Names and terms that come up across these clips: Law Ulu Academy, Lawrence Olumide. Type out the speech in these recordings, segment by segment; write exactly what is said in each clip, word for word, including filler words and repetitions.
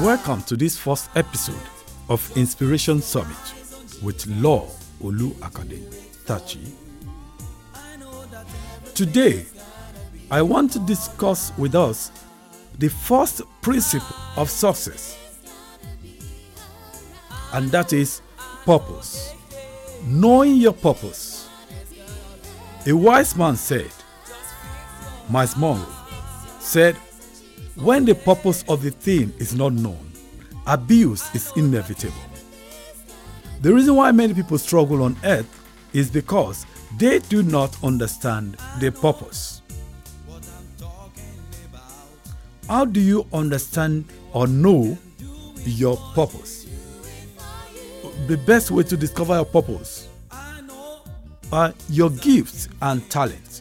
Welcome to this first episode of Inspiration Summit with Law Ulu Academy, Tachi. Today, I want to discuss with us the first principle of success, and that is purpose. Knowing your purpose. A wise man said, Miles Monroe said, when the purpose of the thing is not known, abuse is inevitable. The reason why many people struggle on earth is because they do not understand their purpose. How do you understand or know your purpose? The best way to discover your purpose are your gifts and talents.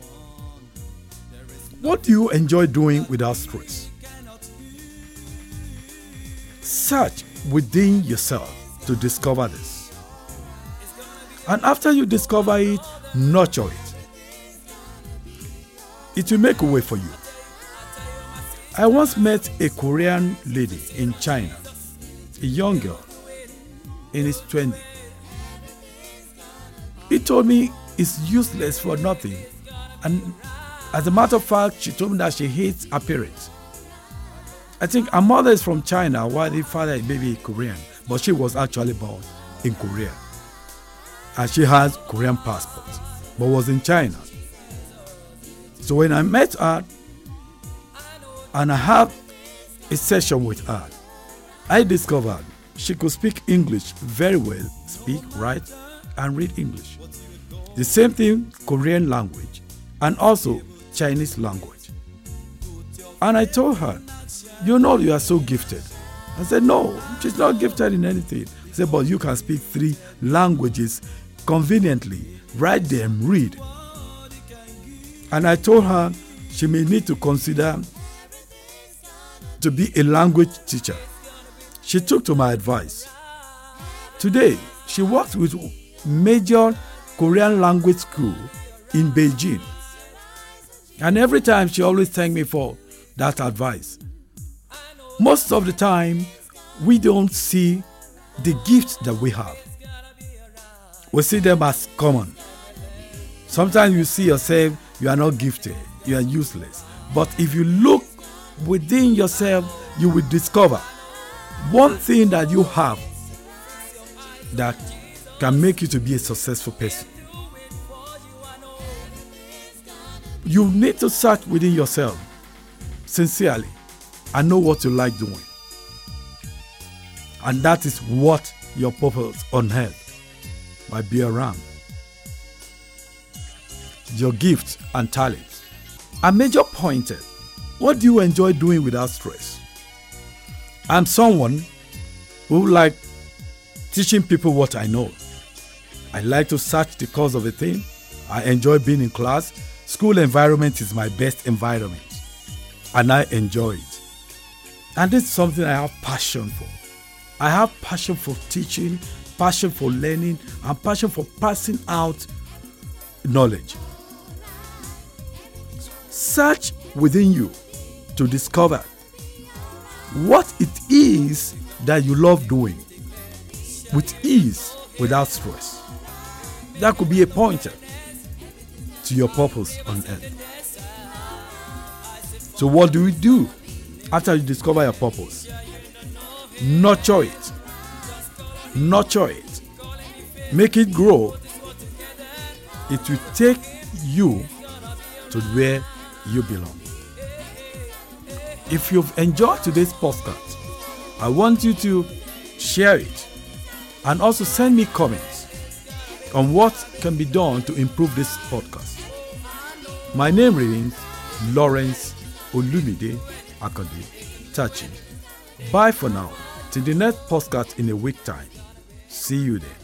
What do you enjoy doing without stress? Search within yourself to discover this. And after you discover it, nurture it. It will make a way for you. I once met a Korean lady in China, a young girl in his twenties. He told me it's useless for nothing, and as a matter of fact, she told me that she hates her parents. I think her mother is from China, while the father is maybe Korean, but she was actually born in Korea, and she has Korean passport, but was in China. So when I met her, and I had a session with her, I discovered she could speak English very well, speak, write, and read English. The same thing, Korean language, and also Chinese language. And I told her, you know you are so gifted. I said, no, she's not gifted in anything. I said, but you can speak three languages conveniently, write them, read. And I told her she may need to consider to be a language teacher. She took to my advice. Today, she works with major Korean language school in Beijing. And every time she always thanked me for that advice. Most of the time, we don't see the gifts that we have. We see them as common. Sometimes you see yourself, you are not gifted, you are useless. But if you look within yourself, you will discover one thing that you have that can make you to be a successful person. You need to search within yourself sincerely and know what you like doing. And that is what your purpose on earth might be around. Your gifts and talents. A major point is, what do you enjoy doing without stress? I'm someone who like teaching people what I know. I like to search the cause of a thing. I enjoy being in class. School environment is my best environment, and I enjoy it. And it's something I have passion for. I have passion for teaching, passion for learning, and passion for passing out knowledge. Search within you to discover what it is that you love doing with ease, without stress. That could be a pointer to your purpose on earth. So what do you do after you discover your purpose? Nurture it. Nurture it. Make it grow. It will take you to where you belong. If you've enjoyed today's podcast, I want you to share it and also send me comments on what can be done to improve this podcast. My name remains Lawrence Olumide Akande Tachi. Bye for now. Till the next podcast in a week time. See you then.